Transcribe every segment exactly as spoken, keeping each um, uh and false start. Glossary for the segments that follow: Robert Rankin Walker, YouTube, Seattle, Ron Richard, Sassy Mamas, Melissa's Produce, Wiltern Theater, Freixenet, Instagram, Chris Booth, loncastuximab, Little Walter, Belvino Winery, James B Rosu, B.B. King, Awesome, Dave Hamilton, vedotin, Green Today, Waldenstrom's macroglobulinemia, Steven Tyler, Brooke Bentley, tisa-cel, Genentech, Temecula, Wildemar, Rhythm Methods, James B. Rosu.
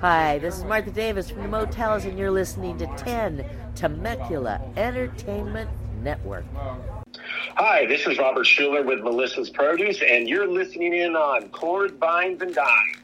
Hi, this is Martha Davis from the Motels, and you're listening to ten Temecula Entertainment Network. Hi, this is Robert Schuler with Melissa's Produce, and you're listening in on Chord, Vines, and Dines.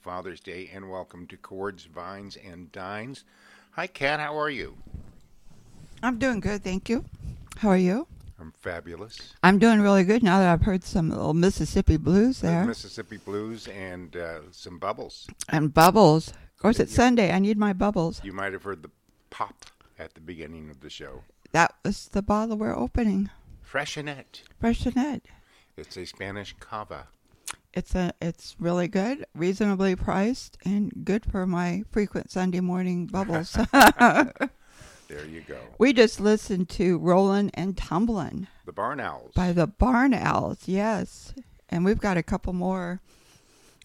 Father's Day, and welcome to Chords, Vines, and Dines. Hi, Kat. How are you? I'm doing good, thank you. How are you? I'm fabulous. I'm doing really good now that I've heard some little Mississippi blues there. Mississippi blues and uh, some bubbles. And bubbles. Of course, it's yeah. Sunday. I need my bubbles. You might have heard the pop at the beginning of the show. That was the bottle we're opening. Freixenet. Freixenet. It's a Spanish cava. It's a, it's really good, reasonably priced, and good for my frequent Sunday morning bubbles. There you go. We just listened to Rollin' and Tumblin'. The Barn Owls. By the Barn Owls, yes. And we've got a couple more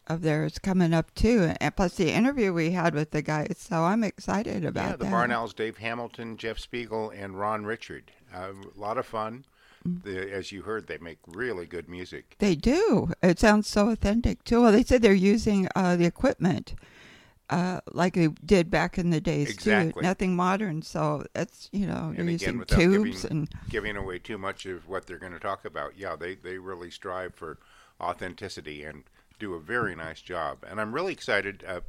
of theirs coming up, too. And plus the interview we had with the guys, so I'm excited about that. Yeah, the that. Barn Owls, Dave Hamilton, Jeff Spiegel, and Ron Richard. Uh, a lot of fun. The, as you heard, they make really good music. They do. It sounds so authentic, too. Well, they said they're using uh, the equipment uh, like they did back in the days, exactly. too. Nothing modern, so that's, you know, and they're again, using tubes. Giving, and giving away too much of what they're going to talk about. Yeah, they, they really strive for authenticity and do a very nice job. And I'm really excited. Uh,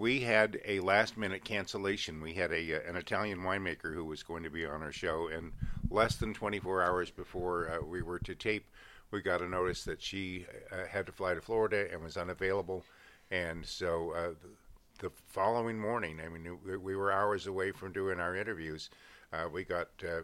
we had a last-minute cancellation. We had a an Italian winemaker who was going to be on our show, and less than twenty-four hours before uh, we were to tape, we got a notice that she uh, had to fly to Florida and was unavailable. And so uh, the following morning, I mean, we were hours away from doing our interviews. Uh, we got uh,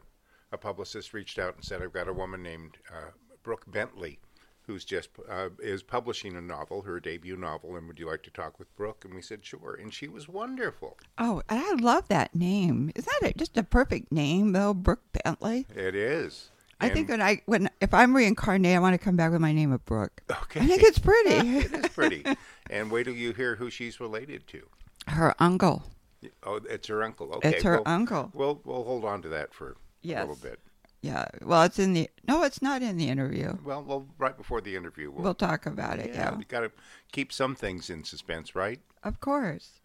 a publicist reached out and said, I've got a woman named uh, Brooke Bentley, who's just uh, is publishing a novel, her debut novel, and would you like to talk with Brooke? And we said, sure. And she was wonderful. Oh, and I love that name. Is that a, just a perfect name, though, Brooke Bentley? It is. I and think when I when if I'm reincarnated, I want to come back with my name of Brooke. Okay. I think it's pretty. It is pretty. And wait till you hear who she's related to. Her uncle. Oh, it's her uncle. Okay. It's her well, uncle. We'll we'll hold on to that for yes. a little bit. Yeah. Well, it's in the no, it's not in the interview. Well, well, right before the interview, we'll, we'll talk about it. Yeah. yeah. You got to keep some things in suspense, right? Of course.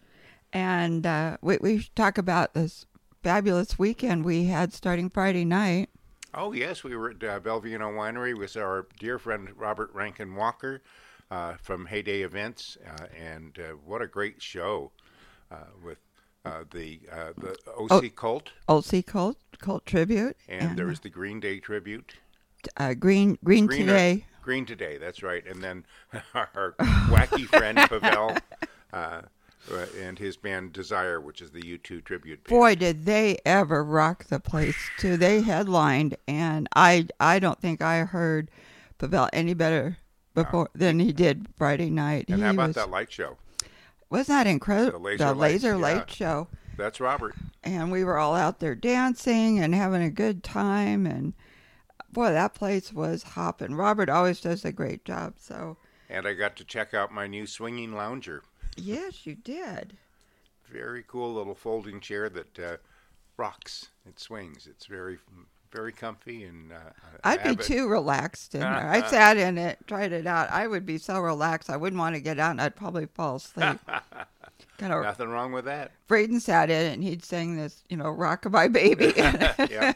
And uh, we we talk about this fabulous weekend we had starting Friday night. Oh, yes. We were at uh, Belvino Winery with our dear friend Robert Rankin Walker uh, from Heyday Events. Uh, and uh, what a great show uh, with uh, the uh, the O C o- Cult. O C Cult, Cult Tribute. And, and there was the Green Day Tribute. Uh, Green Green, Green Today. Uh, Green Today, that's right. And then our wacky friend Pavel uh, and his band Desire, which is the U two tribute band. Boy, did they ever rock the place, too. They headlined, and I I don't think I heard Pavel any better before uh, than he did Friday night. And he how about was, that light show? Was that incredible? The laser, the laser lights, light yeah. show. That's Robert. And we were all out there dancing and having a good time, and boy, that place was hopping. Robert always does a great job. So. And I got to check out my new swinging lounger. Yes, you did. Very cool little folding chair that uh, rocks. It swings. It's very, very comfy. And uh, I'd avid. be too relaxed in uh, there. I sat in it, tried it out. I would be so relaxed. I wouldn't want to get out, and I'd probably fall asleep. Kind of nothing wrong with that. Braden sat in it, and he'd sing this, you know, Rockabye Baby, yeah.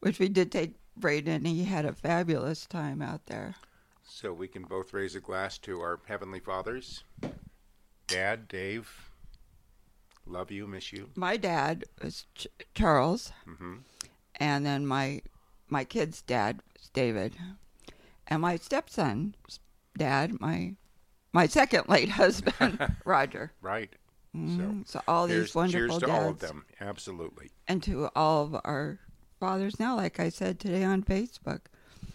Which we did take Braden, and he had a fabulous time out there. So we can both raise a glass to our Heavenly Fathers. Dad, Dave, love you, miss you. My dad was Ch- Charles, mm-hmm. and then my my kid's dad was David, and my stepson's dad, my my second late husband, Roger. Right. Mm-hmm. So, so all these wonderful dads. Cheers to all of them, absolutely. And to all of our fathers now, like I said today on Facebook.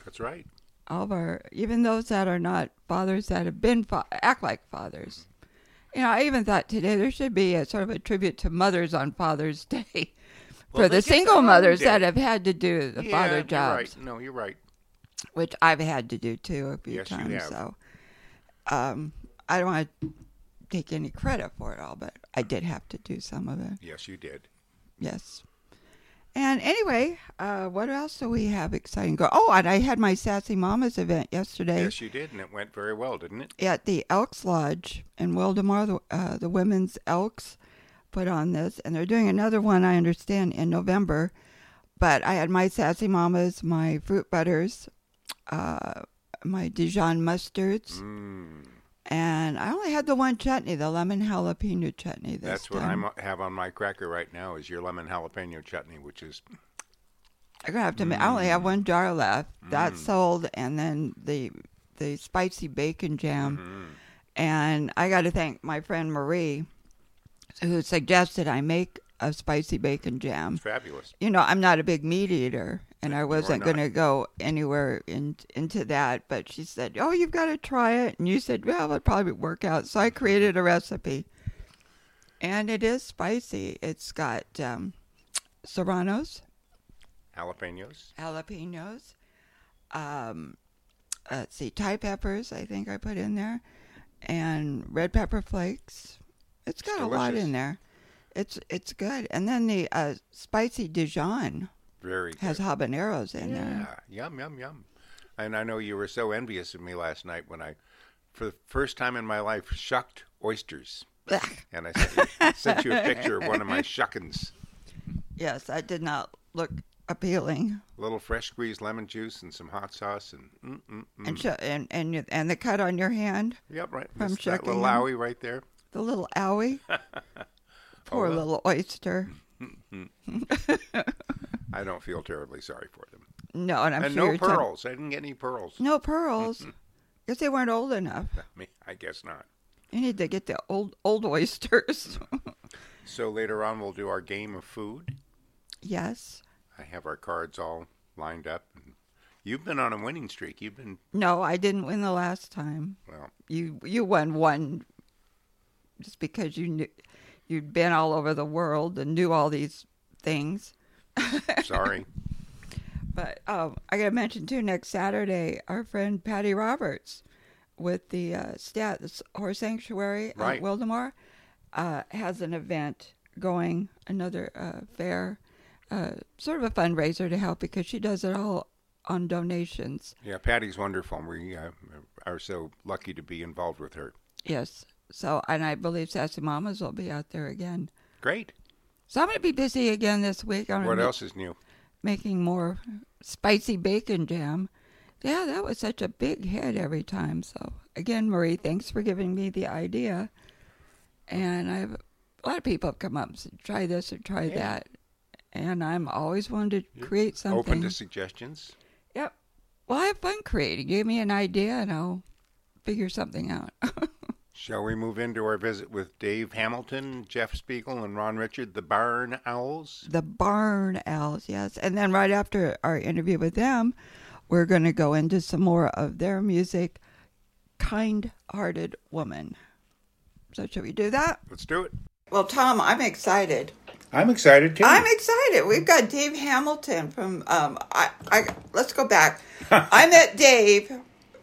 That's right. All of our, even those that are not fathers that have been, fa- act like fathers. You know, I even thought today there should be a sort of a tribute to mothers on Father's Day well, for the single mothers day. that have had to do the yeah, father jobs. You're right. No, you're right. Which I've had to do too a few yes, times. You have. So um, I don't want to take any credit for it all, but I did have to do some of it. Yes, you did. Yes. And anyway, uh, what else do we have exciting go? Oh, and I had my Sassy Mamas event yesterday. Yes, you did, and it went very well, didn't it? At the Elks Lodge in Wildemar, the, uh, the Women's Elks put on this, and they're doing another one, I understand, in November. But I had my Sassy Mamas, my Fruit Butters, uh, my Dijon Mustards, mm. and I only had the one chutney, the lemon jalapeno chutney. This That's what time. I have on my cracker right now is your lemon jalapeno chutney, which is... I'm going to have to... Mm. I only have one jar left. Mm. That sold, and then the the spicy bacon jam. Mm-hmm. And I got to thank my friend Marie, who suggested I make a spicy bacon jam. It's fabulous. You know, I'm not a big meat eater, and I wasn't going to go anywhere in, into that. But she said, oh, you've got to try it. And you said, well, it'll probably work out. So I created a recipe. And it is spicy. It's got um, serranos. Jalapenos. Jalapenos. Um, let's see, Thai peppers, I think I put in there. And red pepper flakes. It's got it's a lot in there. It's it's good. And then the uh, spicy Dijon. Very good. Has habaneros in yeah. there. Yeah, yum, yum, yum. And I know you were so envious of me last night when I, for the first time in my life, shucked oysters. And I sent you, sent you a picture of one of my shuckins. Yes, that did not look appealing. A little fresh squeezed lemon juice and some hot sauce and mm, mm, mm. And, sh- and and and the cut on your hand. Yep, right. From shucking. That little owie right there. The little owie. Poor oh, well. Little oyster. I don't feel terribly sorry for them. No, and I'm and sure no you're pearls. T- I didn't get any pearls. No pearls. Because they weren't old enough. I mean, I guess not. You need to get the old old oysters. So later on, we'll do our game of food. Yes. I have our cards all lined up. You've been on a winning streak. You've been. No, I didn't win the last time. Well, you you won one. Just because you knew you'd been all over the world and knew all these things. Sorry. But um, I got to mention, too, next Saturday, our friend Patty Roberts with the uh, Stats Horse Sanctuary right. at Wildemar uh, has an event going, another uh, fair, uh, sort of a fundraiser to help because she does it all on donations. Yeah, Patty's wonderful, and we uh, are so lucky to be involved with her. Yes. So, and I believe Sassy Mamas will be out there again. Great. So I'm going to be busy again this week. I'm what else is new? Making more spicy bacon jam. Yeah, that was such a big hit every time. So, again, Marie, thanks for giving me the idea. And I've a lot of people have come up and said, try this or try yeah. that. And I'm always wanting to You're create something. Open to suggestions. Yep. Well, I have fun creating. Give me an idea and I'll figure something out. Shall we move into our visit with Dave Hamilton, Jeff Spiegel, and Ron Richard, the Barn Owls? The Barn Owls, yes. And then right after our interview with them, we're going to go into some more of their music, Kind-Hearted Woman. So should we do that? Let's do it. Well, Tom, I'm excited. I'm excited, too. I'm excited. We've got Dave Hamilton from, um, I, I, let's go back. I met Dave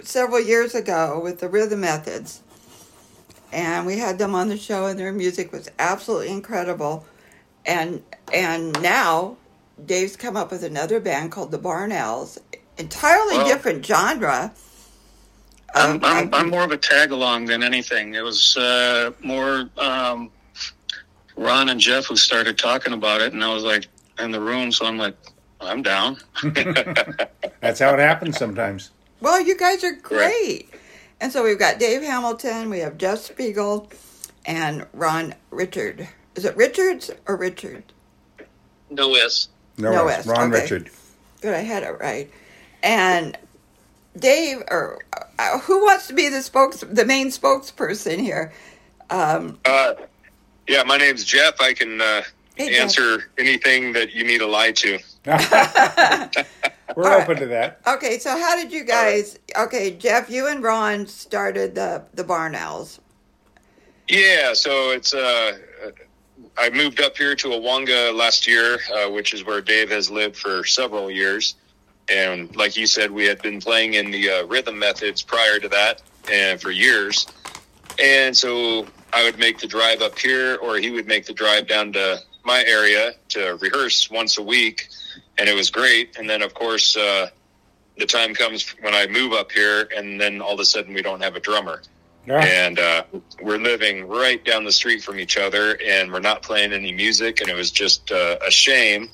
several years ago with the Rhythm Methods. And we had them on the show, and their music was absolutely incredible. And and now, Dave's come up with another band called the Barn Owls, entirely well, different genre. I'm, um, I'm, I'm more of a tag along than anything. It was uh, more um, Ron and Jeff who started talking about it, and I was like in the room, so I'm like, I'm down. That's how it happens sometimes. Well, you guys are great. Right. And so we've got Dave Hamilton, we have Jeff Spiegel, and Ron Richard. Is it Richards or Richard? No S. No, no S. S. Ron okay. Richard. Good, I had it right. And Dave, or uh, who wants to be the spokes, the main spokesperson here? Um, uh, yeah, my name's Jeff. I can uh, hey, answer Jeff. Anything that you need a lie to. We're all open right. to that. Okay, so how did you guys... Right. Okay, Jeff, you and Ron started the, the Barn Owls. Yeah, so it's... Uh, I moved up here to Aguanga last year, uh, which is where Dave has lived for several years. And like you said, we had been playing in the uh, Rhythm Methods prior to that and for years. And so I would make the drive up here, or he would make the drive down to my area to rehearse once a week. And it was great. And then, of course, uh, the time comes when I move up here, and then all of a sudden we don't have a drummer. Yeah. And uh, we're living right down the street from each other, and we're not playing any music, and it was just uh, a shame.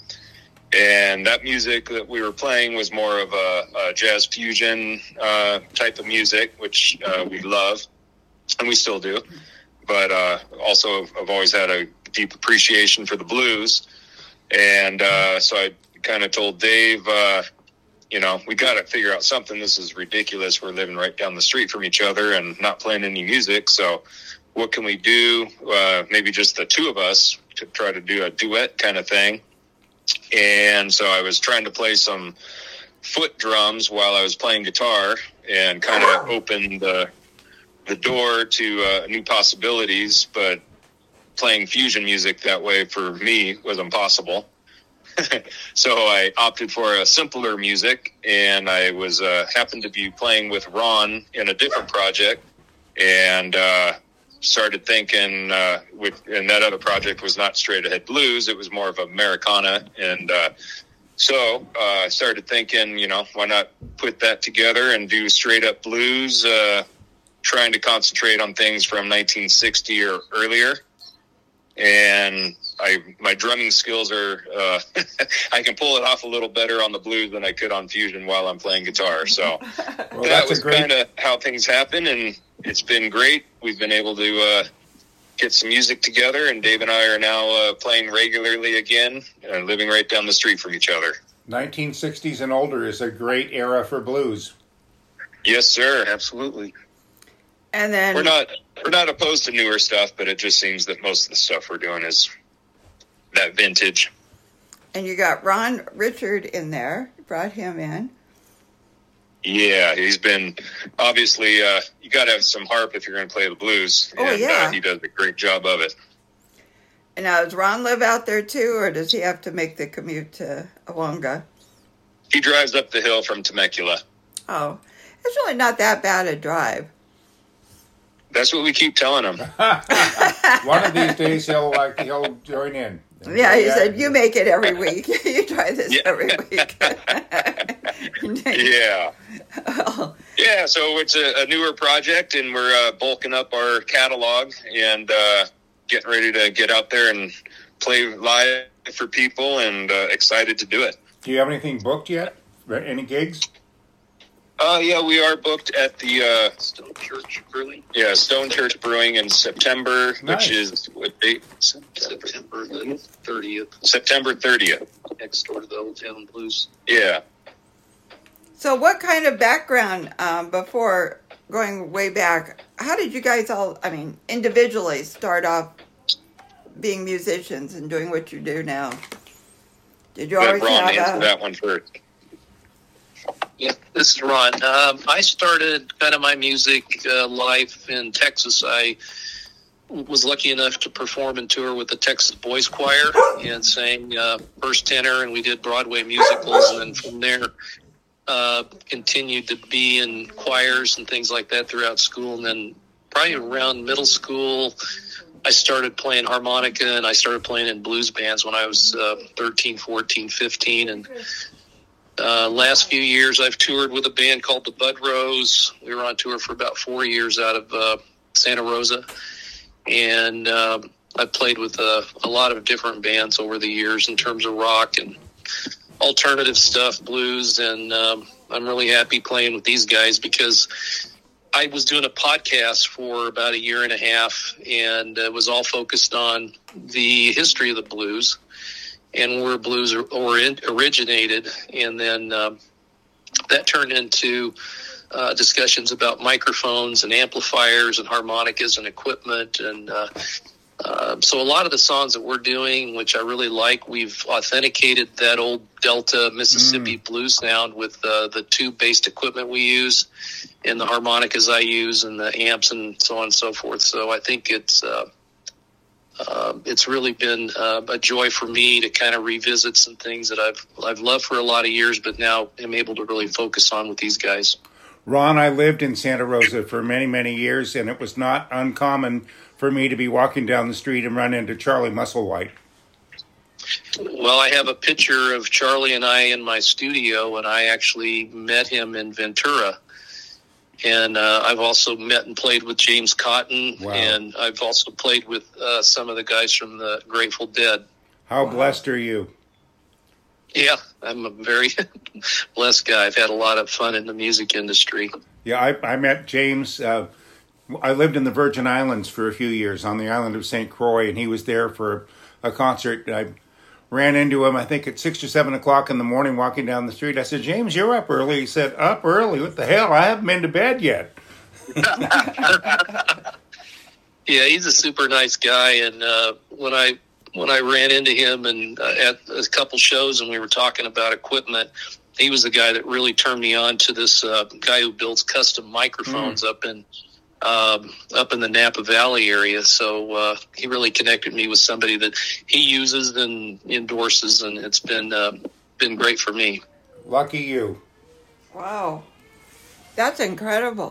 And that music that we were playing was more of a, a jazz fusion uh, type of music, which uh, we love, and we still do. But uh, also I've always had a deep appreciation for the blues. And uh, so I... kind of told Dave, uh, you know, we got to figure out something. This is ridiculous. We're living right down the street from each other and not playing any music. So what can we do? Uh, maybe just the two of us to try to do a duet kind of thing. And so I was trying to play some foot drums while I was playing guitar and kind of opened the, the door to uh, new possibilities. But playing fusion music that way for me was impossible. So I opted for a simpler music, and I was uh, happened to be playing with Ron in a different project, and uh, started thinking. Uh, with, and that other project was not straight ahead blues; it was more of Americana. And uh, so I uh, started thinking, you know, why not put that together and do straight up blues? Uh, trying to concentrate on things from nineteen sixty or earlier, and. I, my drumming skills are, uh, I can pull it off a little better on the blues than I could on fusion while I'm playing guitar. So well, that was great... kind of how things happen, and it's been great. We've been able to uh, get some music together, and Dave and I are now uh, playing regularly again, uh, living right down the street from each other. nineteen sixties and older is a great era for blues. Yes, sir, absolutely. And then we're not we're not opposed to newer stuff, but it just seems that most of the stuff we're doing is that vintage. And you got Ron Richard in there. You brought him in. Yeah, he's been, obviously, uh, you got to have some harp if you're going to play the blues. Oh, and, yeah. Uh, he does a great job of it. And now, does Ron live out there, too, or does he have to make the commute to Aguanga? He drives up the hill from Temecula. Oh, it's really not that bad a drive. That's what we keep telling him. One of these days, he'll, like, he'll join in. Yeah, he said, you make it every week. You try this yeah. every week. yeah. Oh. Yeah, so it's a, a newer project, and we're uh, bulking up our catalog and uh, getting ready to get out there and play live for people, and uh, excited to do it. Do you have anything booked yet? Any gigs? Uh, yeah, we are booked at the uh, Stone Church Brewing. Yeah, Stone Church Brewing in September, nice. Which is what date? September, September thirtieth. September thirtieth. Next door to the Old Town Blues. Yeah. So, what kind of background um, before going way back? How did you guys all, I mean, individually start off being musicians and doing what you do now? Did you always have a... that one first. Yeah, this is Ron. Um, I started kind of my music uh, life in Texas. I was lucky enough to perform and tour with the Texas Boys Choir and sang uh, first tenor, and we did Broadway musicals, and then from there uh, continued to be in choirs and things like that throughout school. And then probably around middle school, I started playing harmonica, and I started playing in blues bands when I was uh, thirteen, fourteen, fifteen, and Uh, last few years, I've toured with a band called the Bud Rose. We were on tour for about four years out of uh, Santa Rosa. And uh, I've played with uh, a lot of different bands over the years in terms of rock and alternative stuff, blues. And um, I'm really happy playing with these guys because I was doing a podcast for about a year and a half, and it was all focused on the history of the blues and where blues originated, and then uh, that turned into uh, discussions about microphones and amplifiers and harmonicas and equipment. And uh, uh, so a lot of the songs that we're doing, which I really like, we've authenticated that old Delta Mississippi mm. blues sound with uh, the tube-based equipment we use and the harmonicas I use and the amps and so on and so forth. So I think it's... Uh, Um, it's really been uh, a joy for me to kind of revisit some things that I've I've loved for a lot of years, but now am able to really focus on with these guys. Ron, I lived in Santa Rosa for many, many years, and it was not uncommon for me to be walking down the street and run into Charlie Musselwhite. Well, I have a picture of Charlie and I in my studio, and I actually met him in Ventura. And uh, I've also met and played with James Cotton, wow. and I've also played with uh, some of the guys from the Grateful Dead. How wow. blessed are you? Yeah, I'm a very blessed guy. I've had a lot of fun in the music industry. Yeah, I, I met James. Uh, I lived in the Virgin Islands for a few years on the island of Saint Croix, and he was there for a concert. I ran into him, I think, at six or seven o'clock in the morning walking down the street. I said, James, you're up early. He said, up early? What the hell? I haven't been to bed yet. yeah, he's a super nice guy. And uh, when I when I ran into him and uh, at a couple shows and we were talking about equipment, he was the guy that really turned me on to this uh, guy who builds custom microphones mm. up in Um, up in the Napa Valley area, so uh, he really connected me with somebody that he uses and endorses, and it's been uh, been great for me. Lucky you! Wow, that's incredible.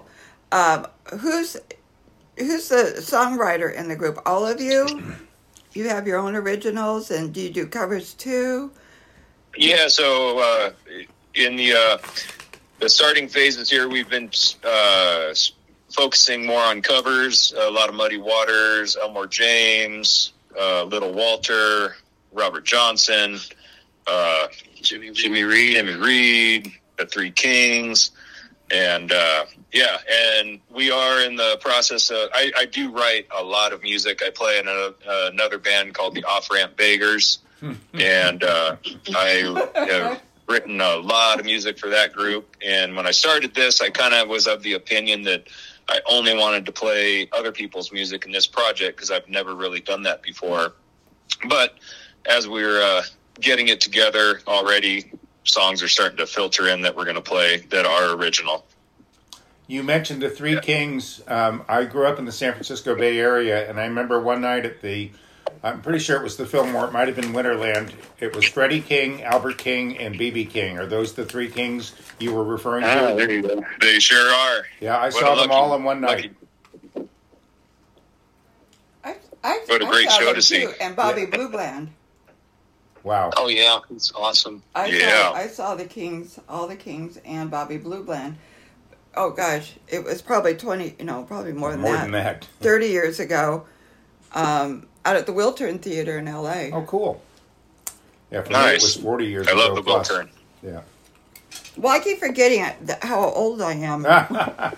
Um, who's who's the songwriter in the group? All of you? You have your own originals, and do you do covers too? Yeah. So uh, in the uh, the starting phases here, we've been. Uh, Focusing more on covers, a lot of Muddy Waters, Elmore James, uh, Little Walter, Robert Johnson, uh, Jimmy Jimmy Reed, Jimmy Reed, the Three Kings, And, uh, yeah, and we are in the process of, I, I do write a lot of music. I play in a, uh, another band called the Off-Ramp Beggars, and uh, I have written a lot of music for that group. And when I started this, I kind of was of the opinion that I only wanted to play other people's music in this project because I've never really done that before. But as we were uh, getting it together already, songs are starting to filter in that we're going to play that are original. You mentioned the Three yeah. Kings. Um, I grew up in the San Francisco Bay Area, and I remember one night at the, I'm pretty sure it was the Fillmore, it might have been Winterland. It was Freddie King, Albert King, and B B King. Are those the Three Kings you were referring to? Ah, there you go. They sure are. Yeah, I what saw them lucky, all in one night. Lucky. I, I, what a I great show to see. Too, and Bobby yeah. Bluebland. Wow. Oh, yeah. It's awesome. I yeah. Saw, I saw the Kings, all the Kings, and Bobby Bluebland. Oh, gosh. It was probably twenty, you know, probably more than more that. More than that. thirty years ago, um, out at the Wiltern Theater in L A Oh, cool. Yeah, for nice. Me, it was forty years I ago. I love the plus. Wiltern. Yeah. Well, I keep forgetting how old I am.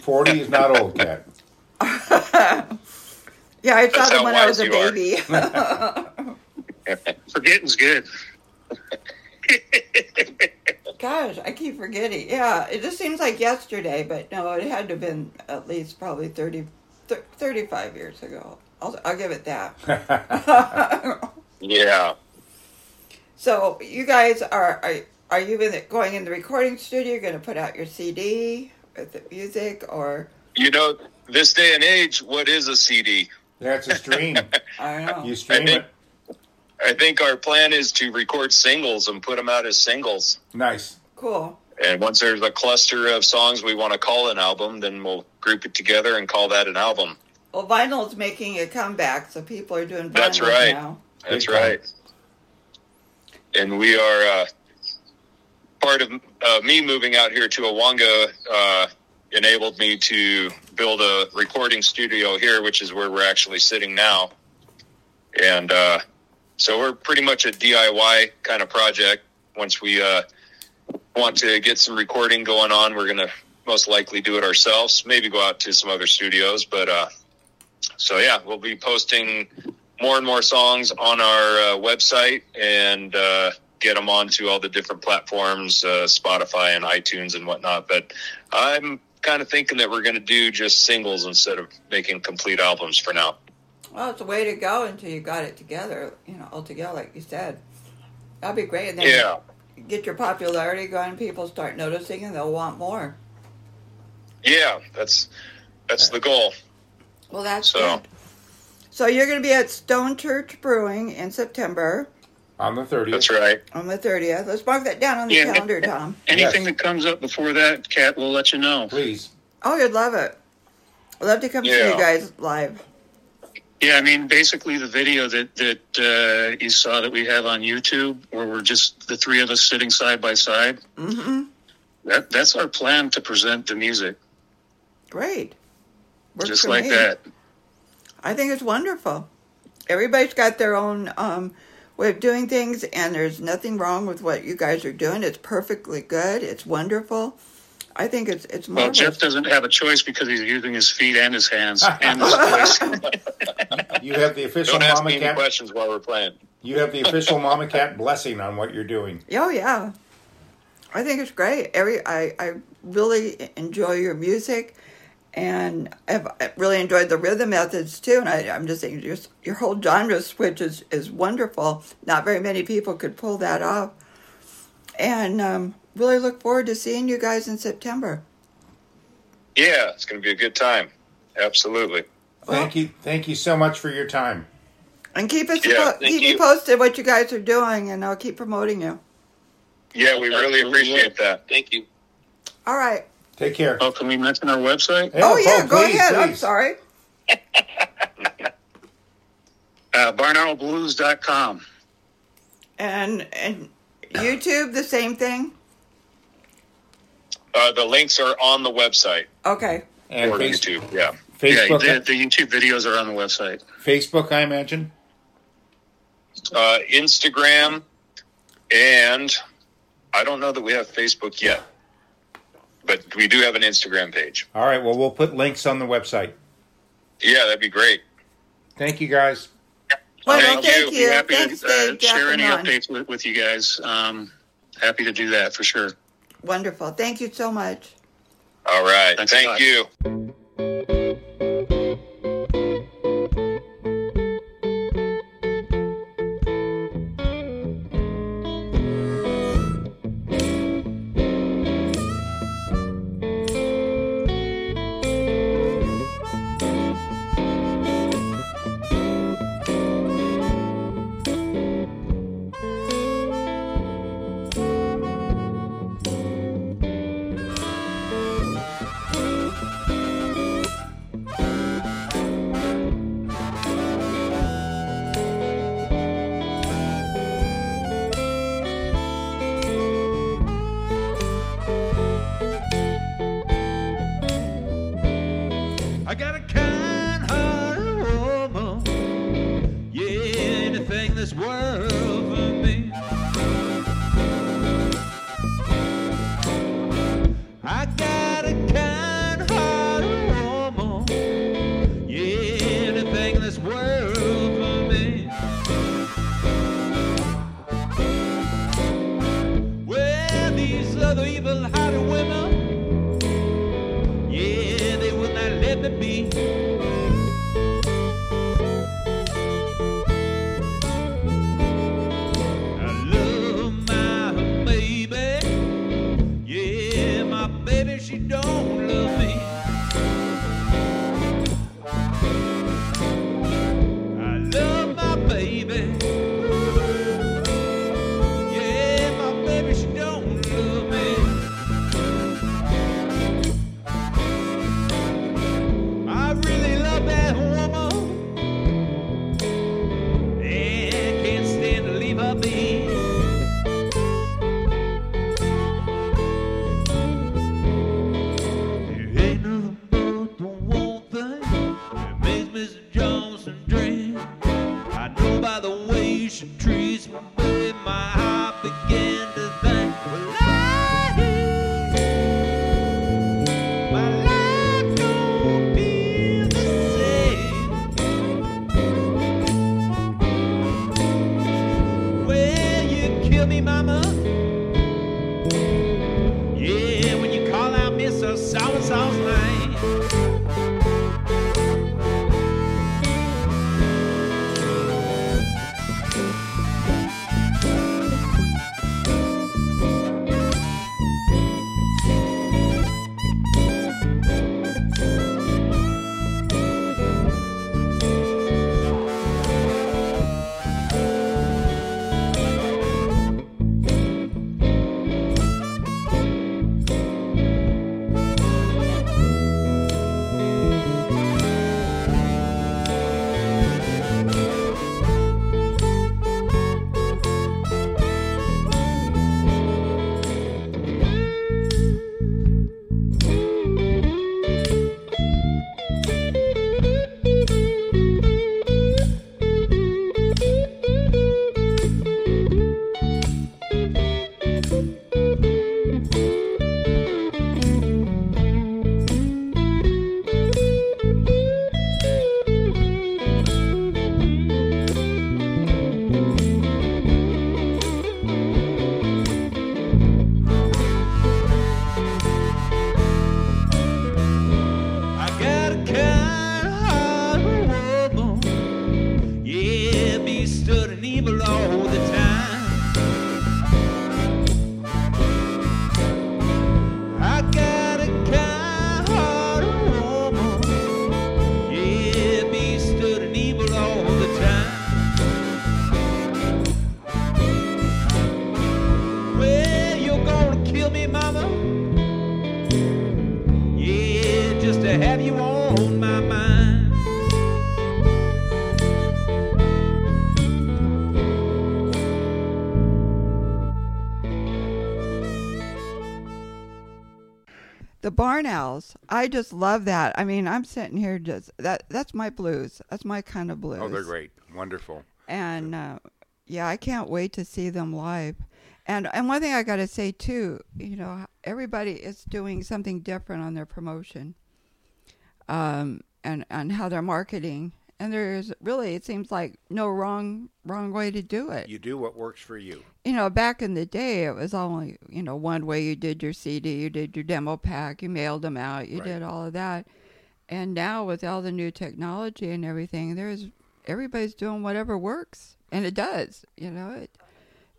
forty is not old, Kat. Yeah, I saw them when I was a baby. Forgetting's good. Gosh, I keep forgetting. Yeah, it just seems like yesterday, but no, it had to have been at least probably thirty, thirty thirty-five years ago. I'll, I'll give it that. Yeah. So you guys are are, are you in the, going in the recording studio? You're going to put out your C D with the music, or you know, this day and age, what is a C D? That's a stream. I know. You stream it. I think our plan is to record singles and put them out as singles. Nice. Cool. And once there's a cluster of songs we want to call an album, then we'll group it together and call that an album. Well, vinyl's making a comeback, so people are doing vinyl That's right. now. That's right. And we are uh, part of uh, me moving out here to Aguanga uh, enabled me to build a recording studio here, which is where we're actually sitting now. And, uh, So we're pretty much a D I Y kind of project. Once we uh, want to get some recording going on, we're going to most likely do it ourselves, maybe go out to some other studios. But uh, so, yeah, we'll be posting more and more songs on our uh, website and uh, get them onto all the different platforms, uh, Spotify and iTunes and whatnot. But I'm kind of thinking that we're going to do just singles instead of making complete albums for now. Well, it's a way to go until you got it together, you know, all together, like you said. That'd be great. And then yeah. you get your popularity going, people start noticing, and they'll want more. Yeah, that's that's the goal. Well, that's so. Good. So you're going to be at Stone Church Brewing in September. On the thirtieth. That's right. On the thirtieth. Let's mark that down on the yeah, calendar, Tom. Anything yes. that comes up before that, Kat, we'll let you know. Please. Oh, you'd love it. I'd love to come yeah. see you guys live. Yeah, I mean, basically the video that that uh, you saw that we have on YouTube, where we're just the three of us sitting side by side. Mm-hmm. That that's our plan to present the music. Great, works just like me. That. I think it's wonderful. Everybody's got their own um, way of doing things, and there's nothing wrong with what you guys are doing. It's perfectly good. It's wonderful. I think it's it's more. Well, Jeff doesn't have a choice because he's using his feet and his hands and his voice. You have the official Don't ask Mama me Cat any questions while we're playing. You have the official Mama Cat blessing on what you're doing. Oh yeah, I think it's great. Every I, I really enjoy your music, and I've really enjoyed the Rhythm Methods too. And I, I'm just saying, your your whole genre switch is is wonderful. Not very many people could pull that off, and. um Really look forward to seeing you guys in September. Yeah, it's going to be a good time. Absolutely. Well, thank you, thank you so much for your time. And keep us yeah, po- keep you. me posted what you guys are doing, and I'll keep promoting you. Yeah, we really appreciate that. Thank you. All right. Take care. Oh, can we mention our website? Yeah, oh yeah, oh, go please, ahead. Please. I'm sorry. uh, barn owl blues dot com. And and YouTube, the same thing. Uh, the links are on the website. Okay. And or Facebook, YouTube, yeah. Facebook, yeah, the, the YouTube videos are on the website. Facebook, I imagine. Uh, Instagram, and I don't know that we have Facebook yet. but we do have an Instagram page. All right. Well, we'll put links on the website. Yeah, that'd be great. Thank you, guys. Well, thank, well, thank you. you. Happy Thanks, to Dave, uh, share any on. updates with, with you guys. Um, happy to do that for sure. Wonderful. Thank you so much. All right. Thanks thank you. Barn Owls. I just love that. I mean, I'm sitting here just that that's my blues. That's my kind of blues. Oh, they're great. Wonderful. And uh, yeah, I can't wait to see them live. And and one thing I got to say too, you know, everybody is doing something different on their promotion, um, and and how they're marketing. And there's really, it seems like no wrong wrong way to do it. You do what works for you. You know, back in the day, it was only, you know, one way. You did your C D, you did your demo pack, you mailed them out, you right. did all of that. And now with all the new technology and everything, there's everybody's doing whatever works, and it does. You know, it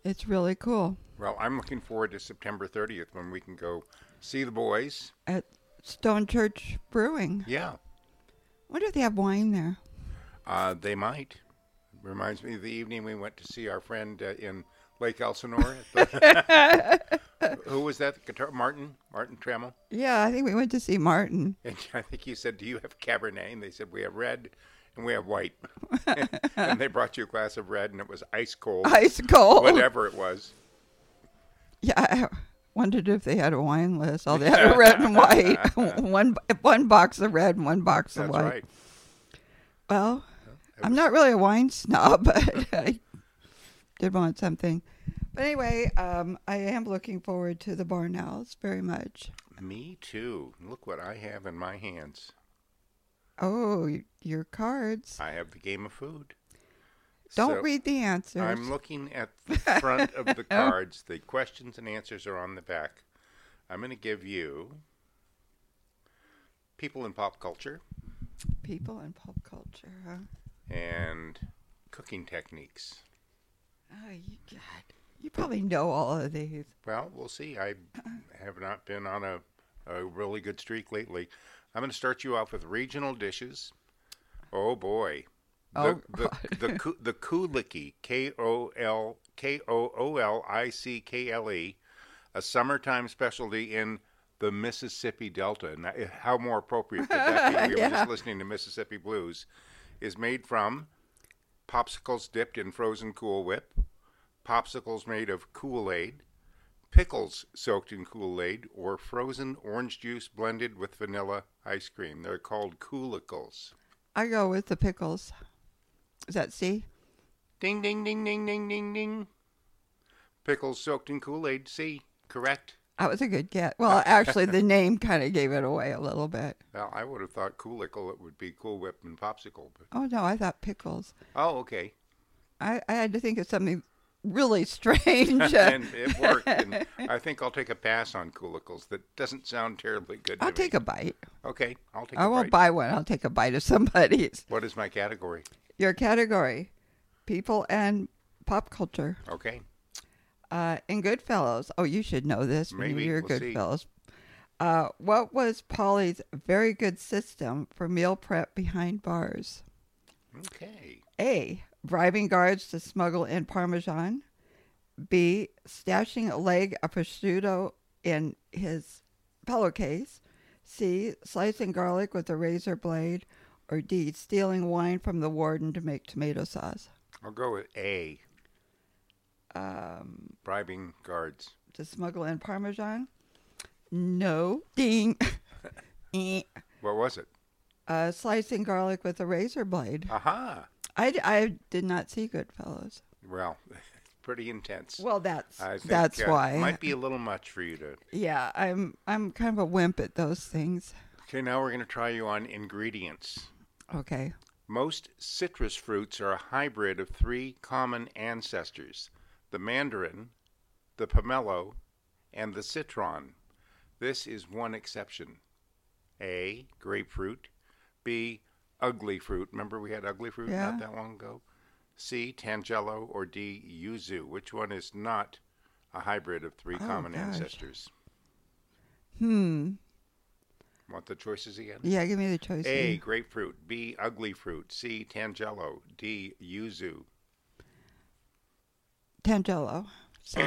it's really cool. Well, I'm looking forward to September thirtieth when we can go see the boys at Stone Church Brewing. Yeah. Wonder if they have wine there. Uh, they might. Reminds me of the evening we went to see our friend uh, in Lake Elsinore. The, who was that? Guitar Martin? Martin Trammell? Yeah, I think we went to see Martin. And I think you said, do you have Cabernet? And they said, we have red and we have white. And they brought you a glass of red and it was ice cold. Ice cold. Whatever it was. Yeah, I wondered if they had a wine list. Oh, they had a red and white. one one box of red and one box That's of white. That's right. Well, I'm not really a wine snob, but I did want something. But anyway, um, I am looking forward to the Barn Owls very much. Me too. Look what I have in my hands. Oh, your cards. I have the game of food. Don't so read the answers. I'm looking at the front of the cards. The questions and answers are on the back. I'm going to give you people in pop culture. People in pop culture, huh? And cooking techniques. Oh, you God. You probably know all of these. Well, we'll see. I have not been on a, a really good streak lately. I'm going to start you off with regional dishes. Oh, boy. The, oh, the, the, the, the Koolickie, K O O L I C K L E, a summertime specialty in the Mississippi Delta. Now, how more appropriate could that be? We yeah. were just listening to Mississippi Blues. Is made from popsicles dipped in frozen Cool Whip, popsicles made of Kool-Aid, pickles soaked in Kool-Aid, or frozen orange juice blended with vanilla ice cream. They're called Koolicles. I go with the pickles. Is that C? Ding, ding, ding, ding, ding, ding, ding. Pickles soaked in Kool-Aid. C. Correct. That was a good guess. Well, actually, the name kind of gave it away a little bit. Well, I would have thought Koolicle, it would be Cool Whip and Popsicle. But... Oh, no, I thought pickles. Oh, okay. I, I had to think of something really strange. And it worked. And I think I'll take a pass on Koolicles. That doesn't sound terribly good to I'll me. take a bite. Okay, I'll take I a bite. I won't buy one. I'll take a bite of somebody's. What is my category? Your category, people and pop culture. Okay. Uh, in Goodfellas, oh, you should know this. Maybe you're we'll Goodfellas. Uh, what was Polly's very good system for meal prep behind bars? Okay. A. Bribing guards to smuggle in Parmesan. B. Stashing a leg of prosciutto in his pillowcase. C. Slicing garlic with a razor blade. Or D. Stealing wine from the warden to make tomato sauce. I'll go with A. Um, bribing guards to smuggle in Parmesan. No, ding. What was it? Uh, slicing garlic with a razor blade. Aha! I, I did not see Goodfellas. Well, it's pretty intense. Well, that's I think, that's uh, why it might be a little much for you to. Yeah, I'm I'm kind of a wimp at those things. Okay, now we're going to try you on ingredients. Okay. Most citrus fruits are a hybrid of three common ancestors: the mandarin, the pomelo, and the citron. This is one exception. A, grapefruit. B, ugly fruit. Remember we had ugly fruit yeah. not that long ago? C, tangelo. Or D, yuzu. Which one is not a hybrid of three oh, common gosh. ancestors? Hmm. Want the choices again? Yeah, give me the choices. A, grapefruit. B, ugly fruit. C, tangelo. D, yuzu. Tangelo. So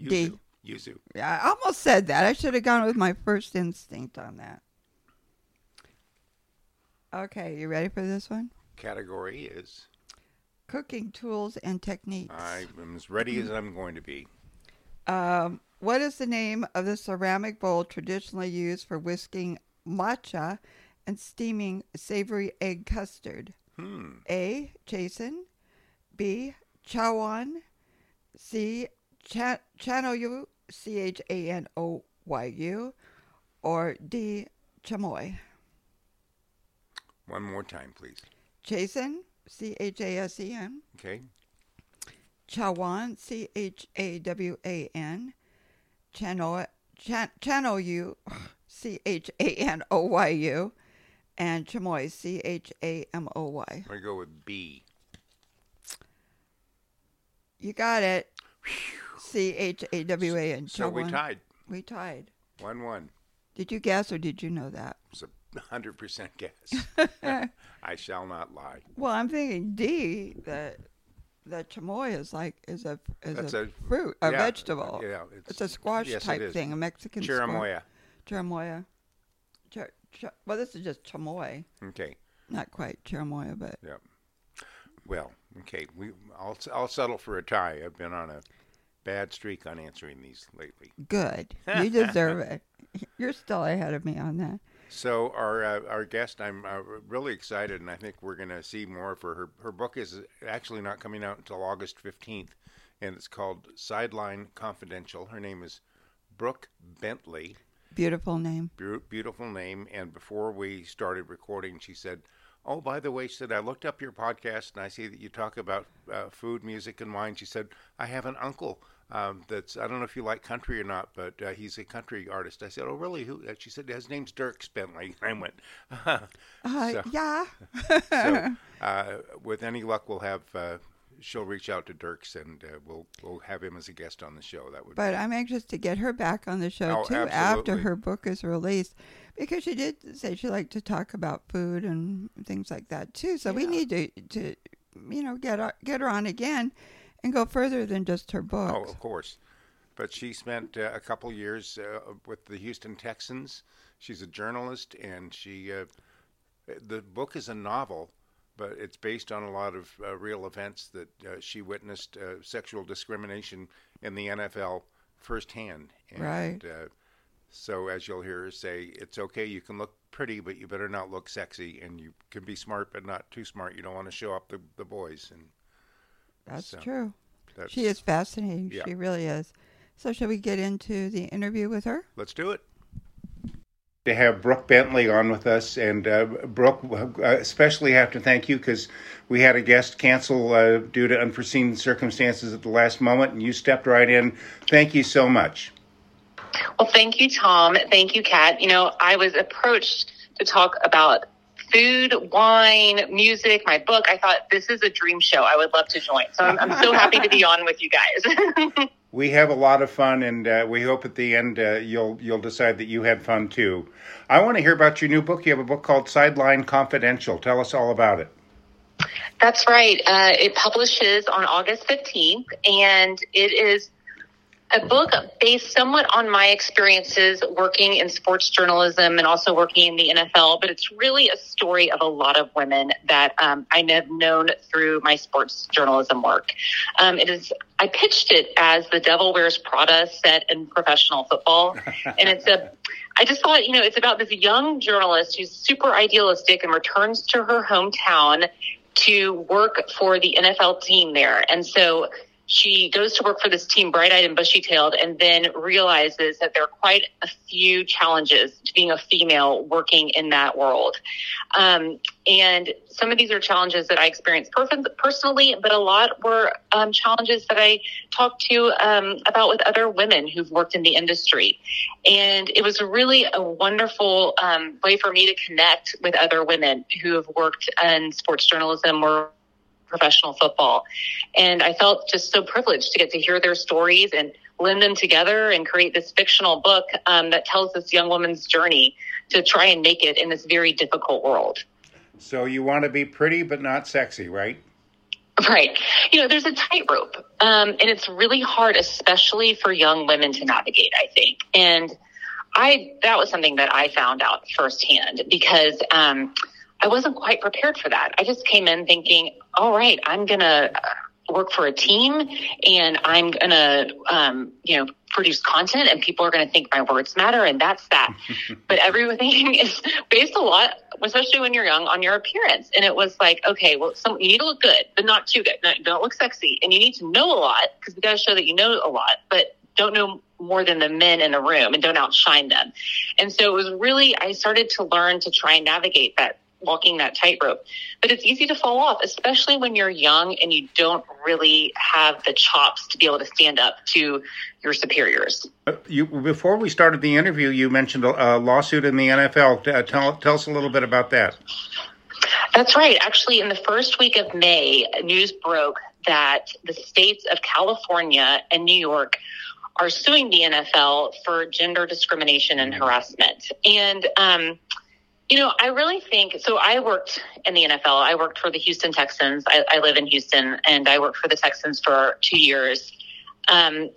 Yuzu. D. Yuzu. Yeah, I almost said that. I should have gone with my first instinct on that. Okay, you ready for this one? Category is cooking tools and techniques. I'm as ready as I'm going to be. Um, what is the name of the ceramic bowl traditionally used for whisking matcha and steaming savory egg custard? Hmm. A. Chasen. B. Chawan. C. Ch- Channel U, C H A N O Y U, or D. Chamoy. One more time, please. Chasen, C H A S E N. Okay. Chawan, C H A W A N. Channel, Chan, Channel U, C H A N O Y U. And Chamoy, C H A M O Y. I'm going to go with B. You got it. C H A W A N. So Chawan. We tied. We tied. one one. Did you guess or did you know that? It's a one hundred percent guess. I shall not lie. Well, I'm thinking D, that the chamoy is like is a is That's a, a fruit, a yeah, vegetable. Yeah, it's, it's a squash yes, type thing, a Mexican chirimoya. Chirimoya. Chir, chir, well, this is just chamoy. Okay. Not quite chirimoya, but yeah. Well, okay. We I'll I'll settle for a tie. I've been on a bad streak on answering these lately. Good. You deserve it. You're still ahead of me on that. So our uh, our guest, I'm uh, really excited, and I think we're going to see more for her. Her book is actually not coming out until August fifteenth, and it's called Sideline Confidential. Her name is Brooke Bentley. Beautiful name. Be- beautiful name. And before we started recording, she said, oh, by the way, she said, I looked up your podcast, and I see that you talk about uh, food, music, and wine. She said, I have an uncle. Um, that's I don't know if you like country or not, but uh, he's a country artist. I said, oh, really? Who? She said, his name's Dirk Bentley. I went, uh, so, yeah. so, uh, with any luck, we'll have, uh, she'll reach out to Dirk's, and uh, we'll we'll have him as a guest on the show. That would. But be... I'm anxious to get her back on the show, oh, too, absolutely. After her book is released, because she did say she liked to talk about food and things like that, too. So yeah. we need to, to, you know, get get her on again. And go further than just her book. Oh, of course. But she spent uh, a couple years uh, with the Houston Texans. She's a journalist, and she uh, the book is a novel, but it's based on a lot of uh, real events that uh, she witnessed uh, sexual discrimination in the N F L firsthand. And, right. Uh, so as you'll hear her say, it's okay, you can look pretty, but you better not look sexy, and you can be smart, but not too smart. You don't want to show up the, the boys. And That's so, true. That's, she is fascinating. Yeah. She really is. So shall we get into the interview with her? Let's do it. To have Brooke Bentley on with us. And uh, Brooke, I especially have to thank you because we had a guest cancel uh, due to unforeseen circumstances at the last moment, and you stepped right in. Thank you so much. Well, thank you, Tom. Thank you, Kat. You know, I was approached to talk about food, wine, music, my book. I thought this is a dream show. I would love to join. So I'm, I'm so happy to be on with you guys. We have a lot of fun, and uh, we hope at the end uh, you'll you'll decide that you had fun too. I want to hear about your new book. You have a book called Sideline Confidential. Tell us all about it. That's right. Uh, it publishes on August fifteenth, and it is a book based somewhat on my experiences working in sports journalism and also working in the N F L, but it's really a story of a lot of women that um, I have known through my sports journalism work. Um, it is I pitched it as the Devil Wears Prada set in professional football, and it's a I just thought, you know, it's about this young journalist who's super idealistic and returns to her hometown to work for the N F L team there, and so. She goes to work for this team, bright-eyed and bushy-tailed, and then realizes that there are quite a few challenges to being a female working in that world. Um, and some of these are challenges that I experienced per- personally, but a lot were um, challenges that I talked to um, about with other women who've worked in the industry. And it was really a wonderful um, way for me to connect with other women who have worked in sports journalism or professional football. And I felt just so privileged to get to hear their stories and blend them together and create this fictional book um, that tells this young woman's journey to try and make it in this very difficult world. So you want to be pretty, but not sexy, right? Right. You know, there's a tightrope, um, and it's really hard, especially for young women to navigate, I think. And I, that was something that I found out firsthand because, um, I wasn't quite prepared for that. I just came in thinking, all right, I'm going to work for a team, and I'm going to, um, you know, produce content, and people are going to think my words matter, and that's that. But everything is based a lot, especially when you're young, on your appearance. And it was like, okay, well, some, you need to look good, but not too good. No, don't look sexy. And you need to know a lot, because we got to show that you know a lot, but don't know more than the men in the room and don't outshine them. And so it was really, I started to learn to try and navigate that, walking that tightrope. But it's easy to fall off, especially when you're young and you don't really have the chops to be able to stand up to your superiors. You, before we started the interview, you mentioned a lawsuit in the N F L. Uh, tell, tell us a little bit about that. That's right. Actually, in the first week of May, news broke that the states of California and New York are suing the N F L for gender discrimination and harassment. And, um, you know, I really think, so I worked in the N F L. I worked for the Houston Texans. I, I live in Houston, and I worked for the Texans for two years. Um,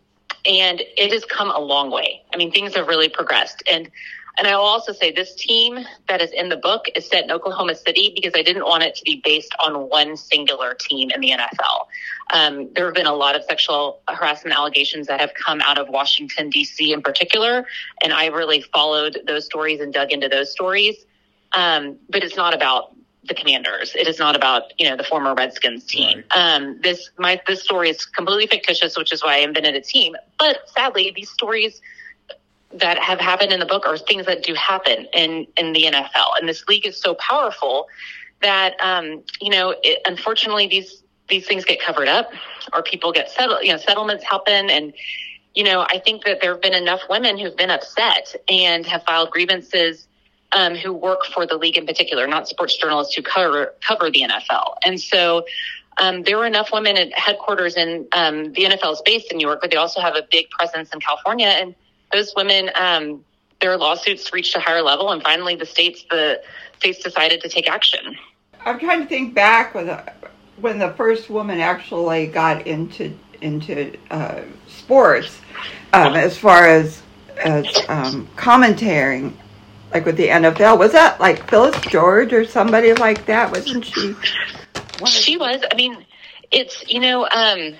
and it has come a long way. I mean, things have really progressed. And and I'll also say this team that is in the book is set in Oklahoma City, because I didn't want it to be based on one singular team in the N F L. Um, there have been a lot of sexual harassment allegations that have come out of Washington, D C in particular. And I really followed those stories and dug into those stories. Um, but it's not about the Commanders. It is not about, you know, the former Redskins team. Right. Um, this, my, this story is completely fictitious, which is why I invented a team. But sadly, these stories that have happened in the book are things that do happen in, in the N F L. And this league is so powerful that, um, you know, it, unfortunately, these, these things get covered up, or people get settled, you know, settlements happen. And, you know, I think that there have been enough women who've been upset and have filed grievances, Um, who work for the league in particular, not sports journalists who cover cover the N F L. And so um, there were enough women at headquarters in um, the N F L is based in New York, but they also have a big presence in California. And those women, um, their lawsuits reached a higher level, and finally the states the states decided to take action. I'm trying to think back when the, when the first woman actually got into into uh, sports, um, as far as as um, commentating. Like with the N F L, was that like Phyllis George or somebody like that? Wasn't she? What? She was. I mean, it's, you know, um,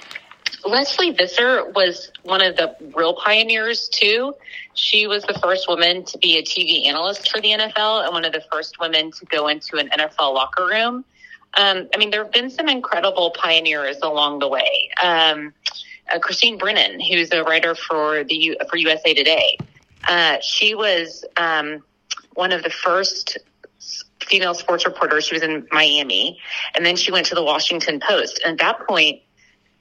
Leslie Visser was one of the real pioneers too. She was the first woman to be a T V analyst for the N F L and one of the first women to go into an N F L locker room. Um, I mean, there have been some incredible pioneers along the way. Um, uh, Christine Brennan, who's a writer for the U- for U S A Today, uh, she was. Um, one of the first female sports reporters. She was in Miami, and then she went to the Washington Post. And at that point,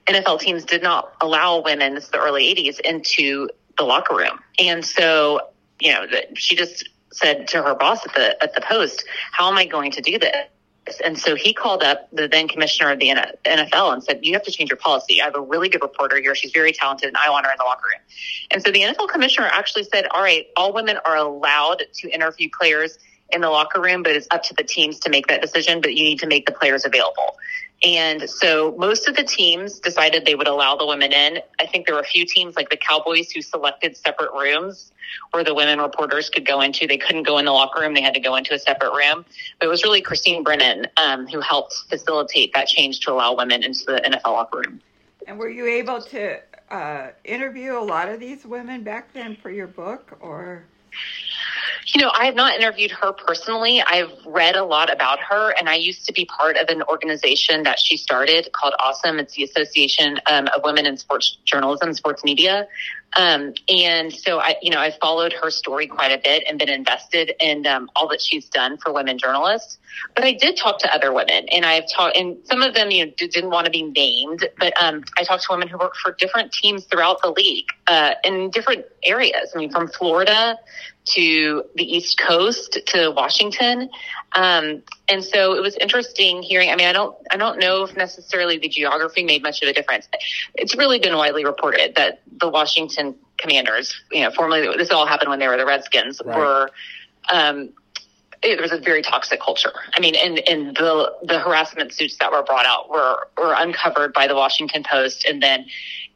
N F L teams did not allow women, this is the early eighties, into the locker room. And so, you know, she just said to her boss at the at the Post, how am I going to do this? And so he called up the then commissioner of the N F L and said, you have to change your policy. I have a really good reporter here. She's very talented, and I want her in the locker room. And so the N F L commissioner actually said, all right, all women are allowed to interview players in the locker room, but it's up to the teams to make that decision, but you need to make the players available. And so most of the teams decided they would allow the women in. I think there were a few teams like the Cowboys who selected separate rooms where the women reporters could go into. They couldn't go in the locker room. They had to go into a separate room. But it was really Christine Brennan um, who helped facilitate that change to allow women into the N F L locker room. And were you able to uh, interview a lot of these women back then for your book, or? You know, I have not interviewed her personally. I've read a lot about her, and I used to be part of an organization that she started called Awesome. It's the Association um, of Women in Sports Journalism, Sports Media. Um, and so, I, you know, I followed her story quite a bit and been invested in um, all that she's done for women journalists. But I did talk to other women, and I've talked, and some of them, you know, didn't want to be named, but um, I talked to women who worked for different teams throughout the league uh, in different areas. I mean, from Florida to the East Coast to Washington. Um, and so it was interesting hearing, I mean, I don't, I don't know if necessarily the geography made much of a difference. It's really been widely reported that the Washington Commanders, you know, formerly, this all happened when they were the Redskins, right. were, um, it was a very toxic culture. I mean, and, and the, the harassment suits that were brought out were, were uncovered by the Washington Post. And then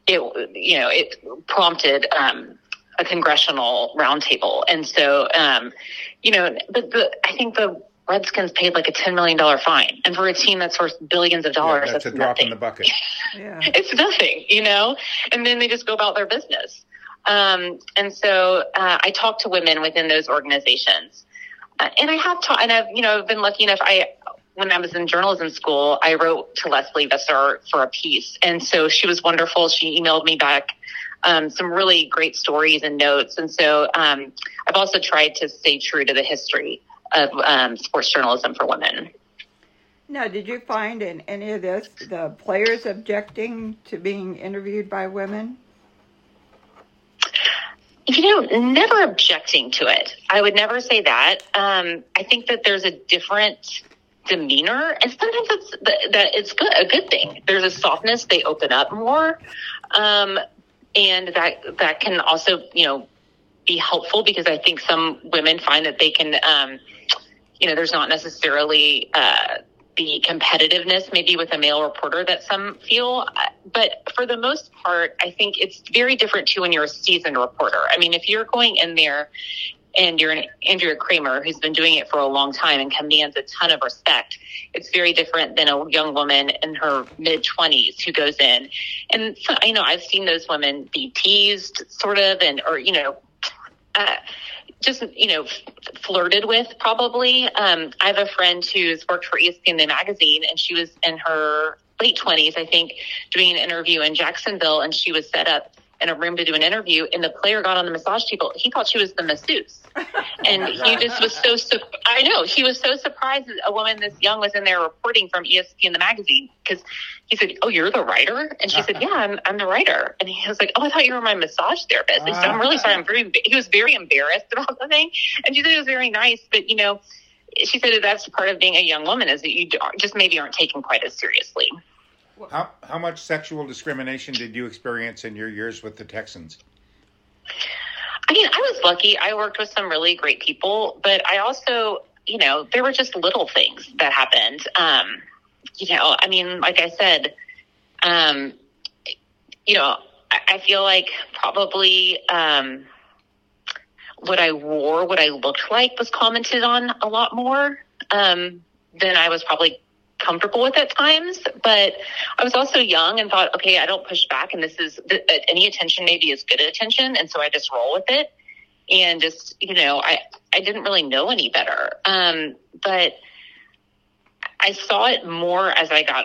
it, you know, it prompted, um, a congressional roundtable. And so, um, you know, but the, I think the Redskins paid like a ten million dollars fine. And for a team that's worth billions of dollars, yeah, that's, that's a drop nothing. in the bucket. Yeah. It's nothing, you know? And then they just go about their business. Um, and so uh, I talk to women within those organizations. Uh, and I have taught, and I've, you know, been lucky enough. I, when I was in journalism school, I wrote to Leslie Visser for a piece. And so she was wonderful. She emailed me back Um, some really great stories and notes. And so um, I've also tried to stay true to the history of um, sports journalism for women. Now, did you find in any of this the players objecting to being interviewed by women? You know, never objecting to it. I would never say that. Um, I think that there's a different demeanor, and sometimes it's th- that it's good, a good thing. There's a softness. They open up more. Um And that that can also, you know, be helpful, because I think some women find that they can, um, you know, there's not necessarily uh, the competitiveness maybe with a male reporter that some feel. But for the most part, I think it's very different too when you're a seasoned reporter. I mean, if you're going in there and you're an Andrea Kramer who's been doing it for a long time and commands a ton of respect, it's very different than a young woman in her mid-twenties who goes in. And so, you know, I've seen those women be teased sort of, and, or, you know, uh, just, you know, flirted with probably. Um, I have a friend who's worked for E S P N magazine, and she was in her late twenties, I think, doing an interview in Jacksonville, and she was set up in a room to do an interview, and the player got on the massage table. He thought she was the masseuse. And he just was so, su- I know, he was so surprised that a woman this young was in there reporting from E S P N the magazine, because he said, "Oh, you're the writer?" And she uh-huh. said, "Yeah, I'm, I'm the writer." And he was like, "Oh, I thought you were my massage therapist." And uh-huh. so I'm really sorry. I'm very, he was very embarrassed about the thing. And she said it was very nice, but, you know, she said that that's part of being a young woman, is that you just maybe aren't taken quite as seriously. How how much sexual discrimination did you experience in your years with the Texans? I mean, I was lucky. I worked with some really great people, but I also, you know, there were just little things that happened. Um, you know, I mean, like I said, um, you know, I, I feel like probably um, what I wore, what I looked like was commented on a lot more um, than I was probably comfortable with at times. But I was also young and thought, okay, I don't push back, and this is any attention maybe is good attention, and so I just roll with it, and just, you know, I I didn't really know any better, um but I saw it more as I got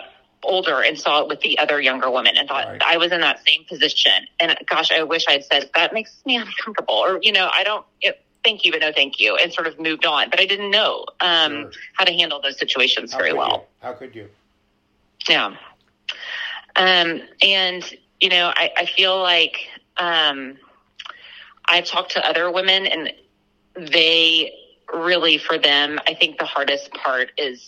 older and saw it with the other younger women and thought, right, I was in that same position, and gosh, I wish I'd said that makes me uncomfortable, or, you know, I don't it, thank you, but no thank you, and sort of moved on. But I didn't know um, sure. how to handle those situations how very well. You? How could you? Yeah. Um, and, you know, I, I feel like um, I've talked to other women, and they really, for them, I think the hardest part is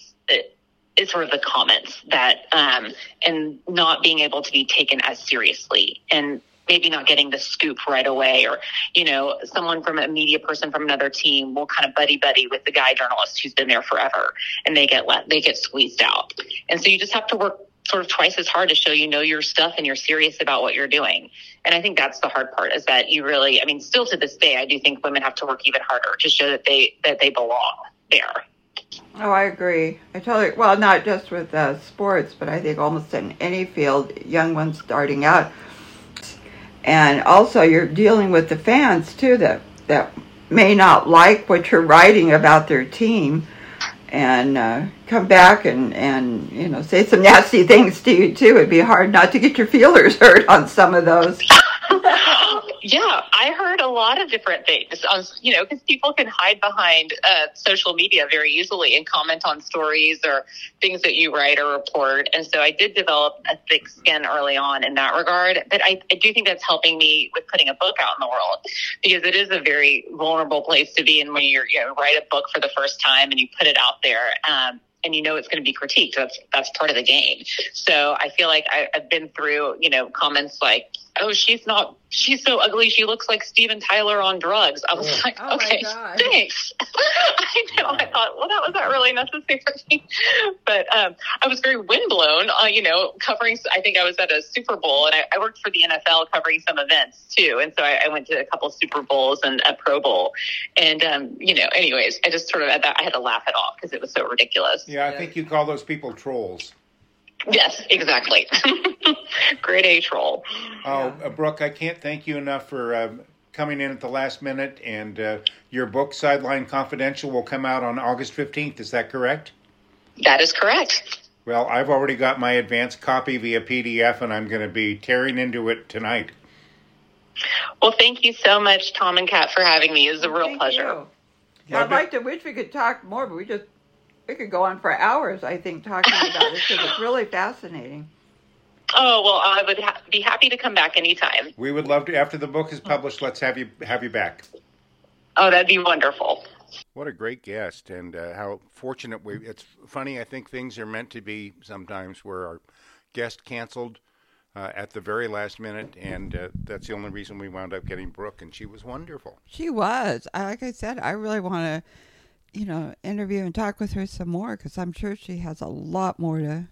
is sort of the comments that um, and not being able to be taken as seriously, and maybe not getting the scoop right away, or, you know, someone from a media person from another team will kind of buddy buddy with the guy journalist who's been there forever, and they get let, they get squeezed out. And so you just have to work sort of twice as hard to show you know your stuff and you're serious about what you're doing. And I think that's the hard part, is that you really, I mean, still to this day, I do think women have to work even harder to show that they that they belong there. Oh, I agree. I totally. Well, not just with uh, sports, but I think almost in any field, young ones starting out. And also, you're dealing with the fans, too, that that may not like what you're writing about their team, and uh, come back and, and, you know, say some nasty things to you, too. It'd be hard not to get your feelers hurt on some of those. Yeah, I heard a lot of different things, you know, because people can hide behind uh, social media very easily and comment on stories or things that you write or report. And so I did develop a thick skin early on in that regard. But I, I do think that's helping me with putting a book out in the world, because it is a very vulnerable place to be in when you're, you know, write a book for the first time and you put it out there. Um, And you know it's going to be critiqued. That's that's part of the game. So I feel like I, I've been through, you know, comments like oh, she's not, she's so ugly, she looks like Steven Tyler on drugs. I was like, oh, okay, thanks. I know, I thought, well, that wasn't really necessary for me. But um, I was very windblown, uh, you know, covering, I think I was at a Super Bowl, and I, I worked for the N F L covering some events, too. And so I, I went to a couple Super Bowls and a Pro Bowl. And, um, you know, anyways, I just sort of, had that, I had to laugh it off because it was so ridiculous. Yeah, I yeah. think you call those people trolls. Yes, exactly. Grade A troll. Oh, yeah. Brooke, I can't thank you enough for um, coming in at the last minute. And uh, your book, Sideline Confidential, will come out on August fifteenth. Is that correct? That is correct. Well, I've already got my advanced copy via P D F, and I'm going to be tearing into it tonight. Well, thank you so much, Tom and Kat, for having me. It was a real thank pleasure. Yeah, I'd like to wish we could talk more, but we just... We could go on for hours, I think, talking about this, because it's really fascinating. Oh, well, I would ha- be happy to come back anytime. We would love to. After the book is published, let's have you have you back. Oh, that'd be wonderful. What a great guest, and uh, how fortunate we... It's funny, I think things are meant to be sometimes, where our guest canceled uh, at the very last minute, and uh, that's the only reason we wound up getting Brooke, and she was wonderful. She was. Like I said, I really want to... you know, interview and talk with her some more, because I'm sure she has a lot more to...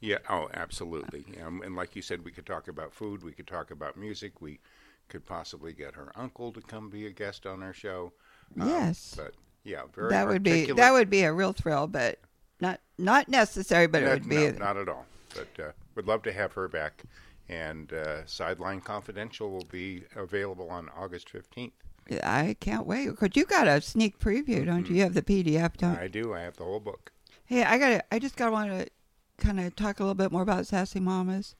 Yeah, oh, absolutely. Um, and like you said, we could talk about food, we could talk about music, we could possibly get her uncle to come be a guest on our show. Um, yes. But, yeah, very that would be That would be a real thrill, but not not necessary, but no, it would be... No, not at all. But uh, we'd love to have her back, and uh, Sideline Confidential will be available on August fifteenth. I can't wait, because you got a sneak preview, don't mm-hmm. you? You have the P D F, don't you? I do. I have the whole book. Hey, I gotta. I just gotta want to kind of talk a little bit more about Sassy Mamas.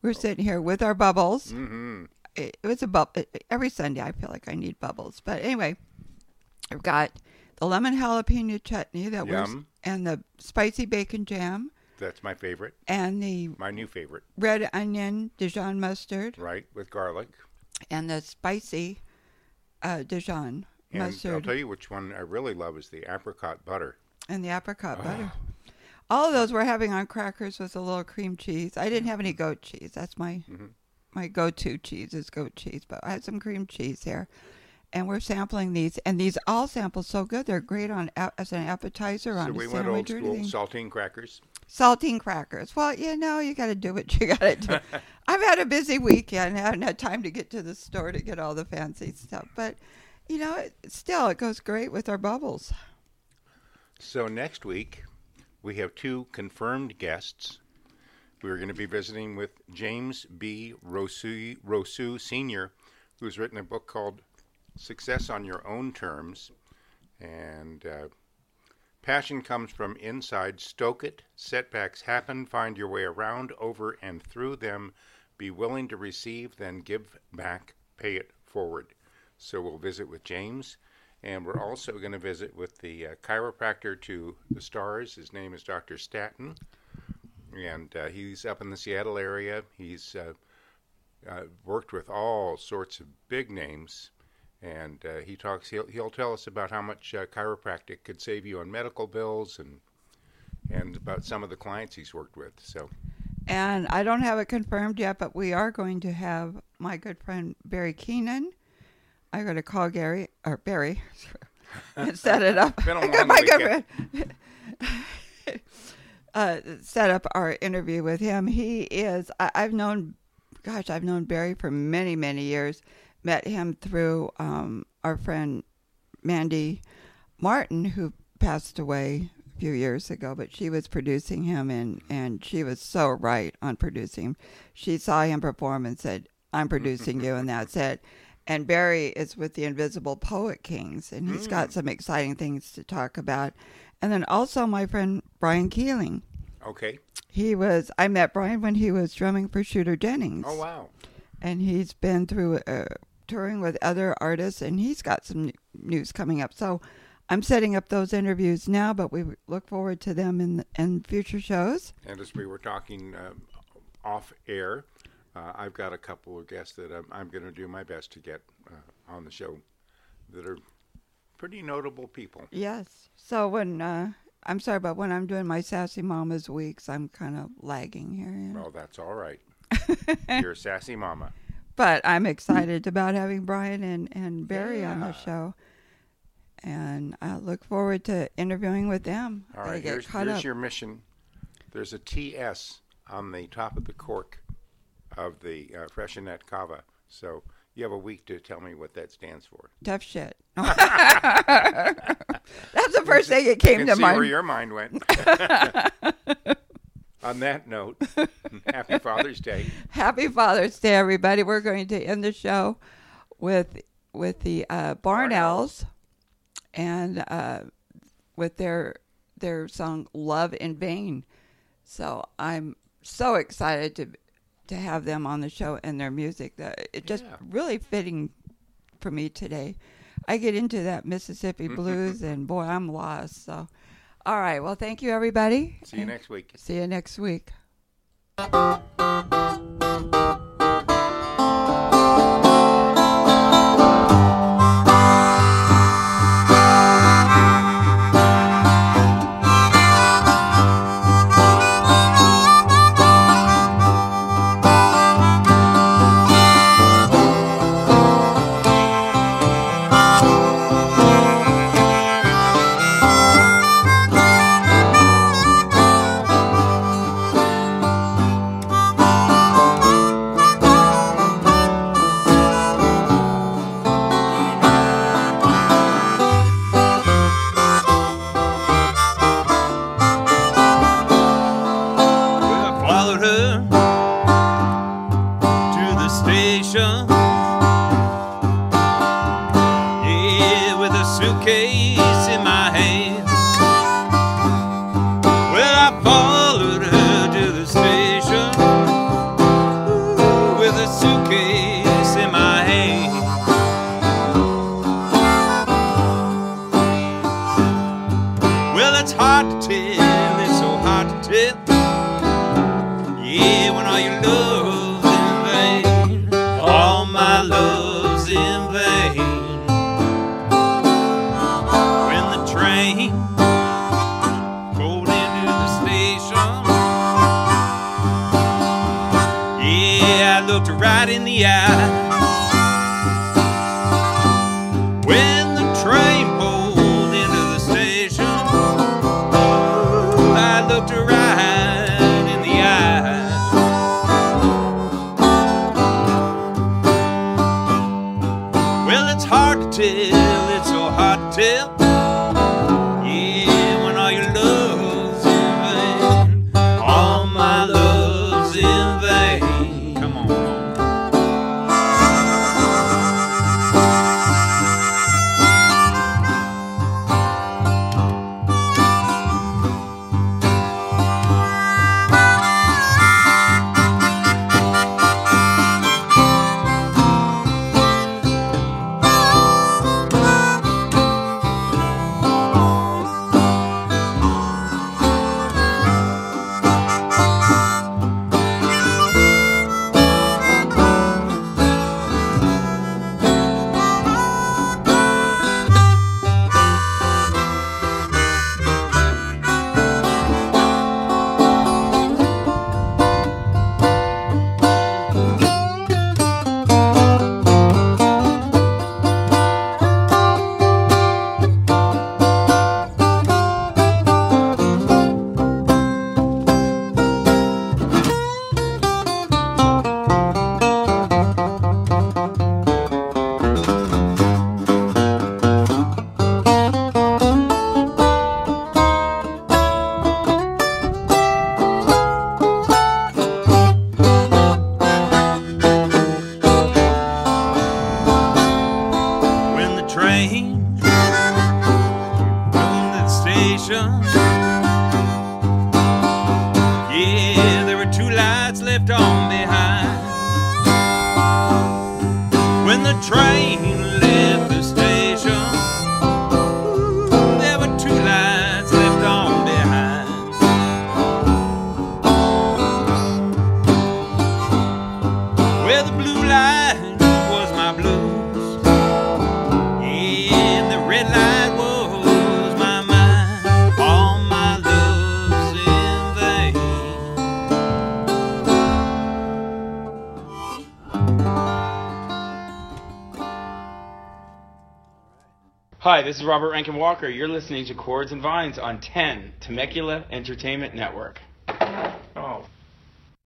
We're oh. sitting here with our bubbles. Mm-hmm. It, it was a bubble every Sunday. I feel like I need bubbles, but anyway, I've got the lemon jalapeno chutney that Yum. we're and the spicy bacon jam. That's my favorite. And the my new favorite red onion Dijon mustard. Right, with garlic. And the spicy. Uh, Dijon and mustard. I'll tell you which one I really love is the apricot butter. And the apricot oh. butter. All of those we're having on crackers with a little cream cheese. I didn't have any goat cheese. That's my mm-hmm. my go-to cheese is goat cheese. But I had some cream cheese here. And we're sampling these. And these all sample so good. They're great on as an appetizer. So on we a went old school. Saltine crackers. Saltine crackers. Well, you know, you got to do what you got to do. I've had a busy weekend. I haven't had time to get to the store to get all the fancy stuff. But, you know, it, still, it goes great with our bubbles. So next week, we have two confirmed guests. We're going to be visiting with James B. Rosu, Rosu Senior, who's written a book called Success on Your Own Terms. And... Uh, passion comes from inside. Stoke it. Setbacks happen. Find your way around, over, and through them. Be willing to receive, then give back. Pay it forward. So we'll visit with James. And we're also going to visit with the uh, chiropractor to the stars. His name is Doctor Statton. And uh, he's up in the Seattle area. He's uh, uh, worked with all sorts of big names. And uh, he talks. He'll, he'll tell us about how much uh, chiropractic could save you on medical bills, and and about some of the clients he's worked with. So, and I don't have it confirmed yet, but we are going to have my good friend Barry Keenan. I'm going to call Gary or Barry and set it up. Been a long my weekend. Good friend uh, set up our interview with him. He is. I, I've known, gosh, I've known Barry for many, many years. Met him through um, our friend Mandy Martin, who passed away a few years ago, but she was producing him, and, and she was so right on producing him. She saw him perform and said, I'm producing you, and that's it. And Barry is with the Invisible Poet Kings, and he's mm. got some exciting things to talk about. And then also my friend Brian Keeling. Okay. He was, I met Brian when he was drumming for Shooter Jennings. Oh, wow. And he's been through uh, touring with other artists, and he's got some news coming up. So I'm setting up those interviews now, but we look forward to them in, in future shows. And as we were talking um, off air, uh, I've got a couple of guests that I'm, I'm going to do my best to get uh, on the show that are pretty notable people. Yes. So when uh, I'm sorry, but when I'm doing my Sassy Mamas weeks, I'm kind of lagging here. Yeah? Well, that's all right. You're a sassy mama. But I'm excited about having Brian and, and Barry yeah. on the show. And I look forward to interviewing with them. All right, here's, here's your mission. There's a T S on the top of the cork of the uh, Freixenet Cava. So you have a week to tell me what that stands for. Tough shit. That's the first thing that came to mind. You can see where your mind went. On that note, happy Father's Day. Happy Father's Day, everybody. We're going to end the show with with the uh, Barn Owls. And uh, with their their song "Love in Vain," so I'm so excited to to have them on the show and their music. That it just yeah. really fitting for me today. I get into that Mississippi blues, and boy, I'm lost. So, all right. Well, thank you, everybody. See you next week. See you next week. Bye. Hi, this is Robert Rankin Walker. You're listening to Chords and Vines on ten Temecula Entertainment Network.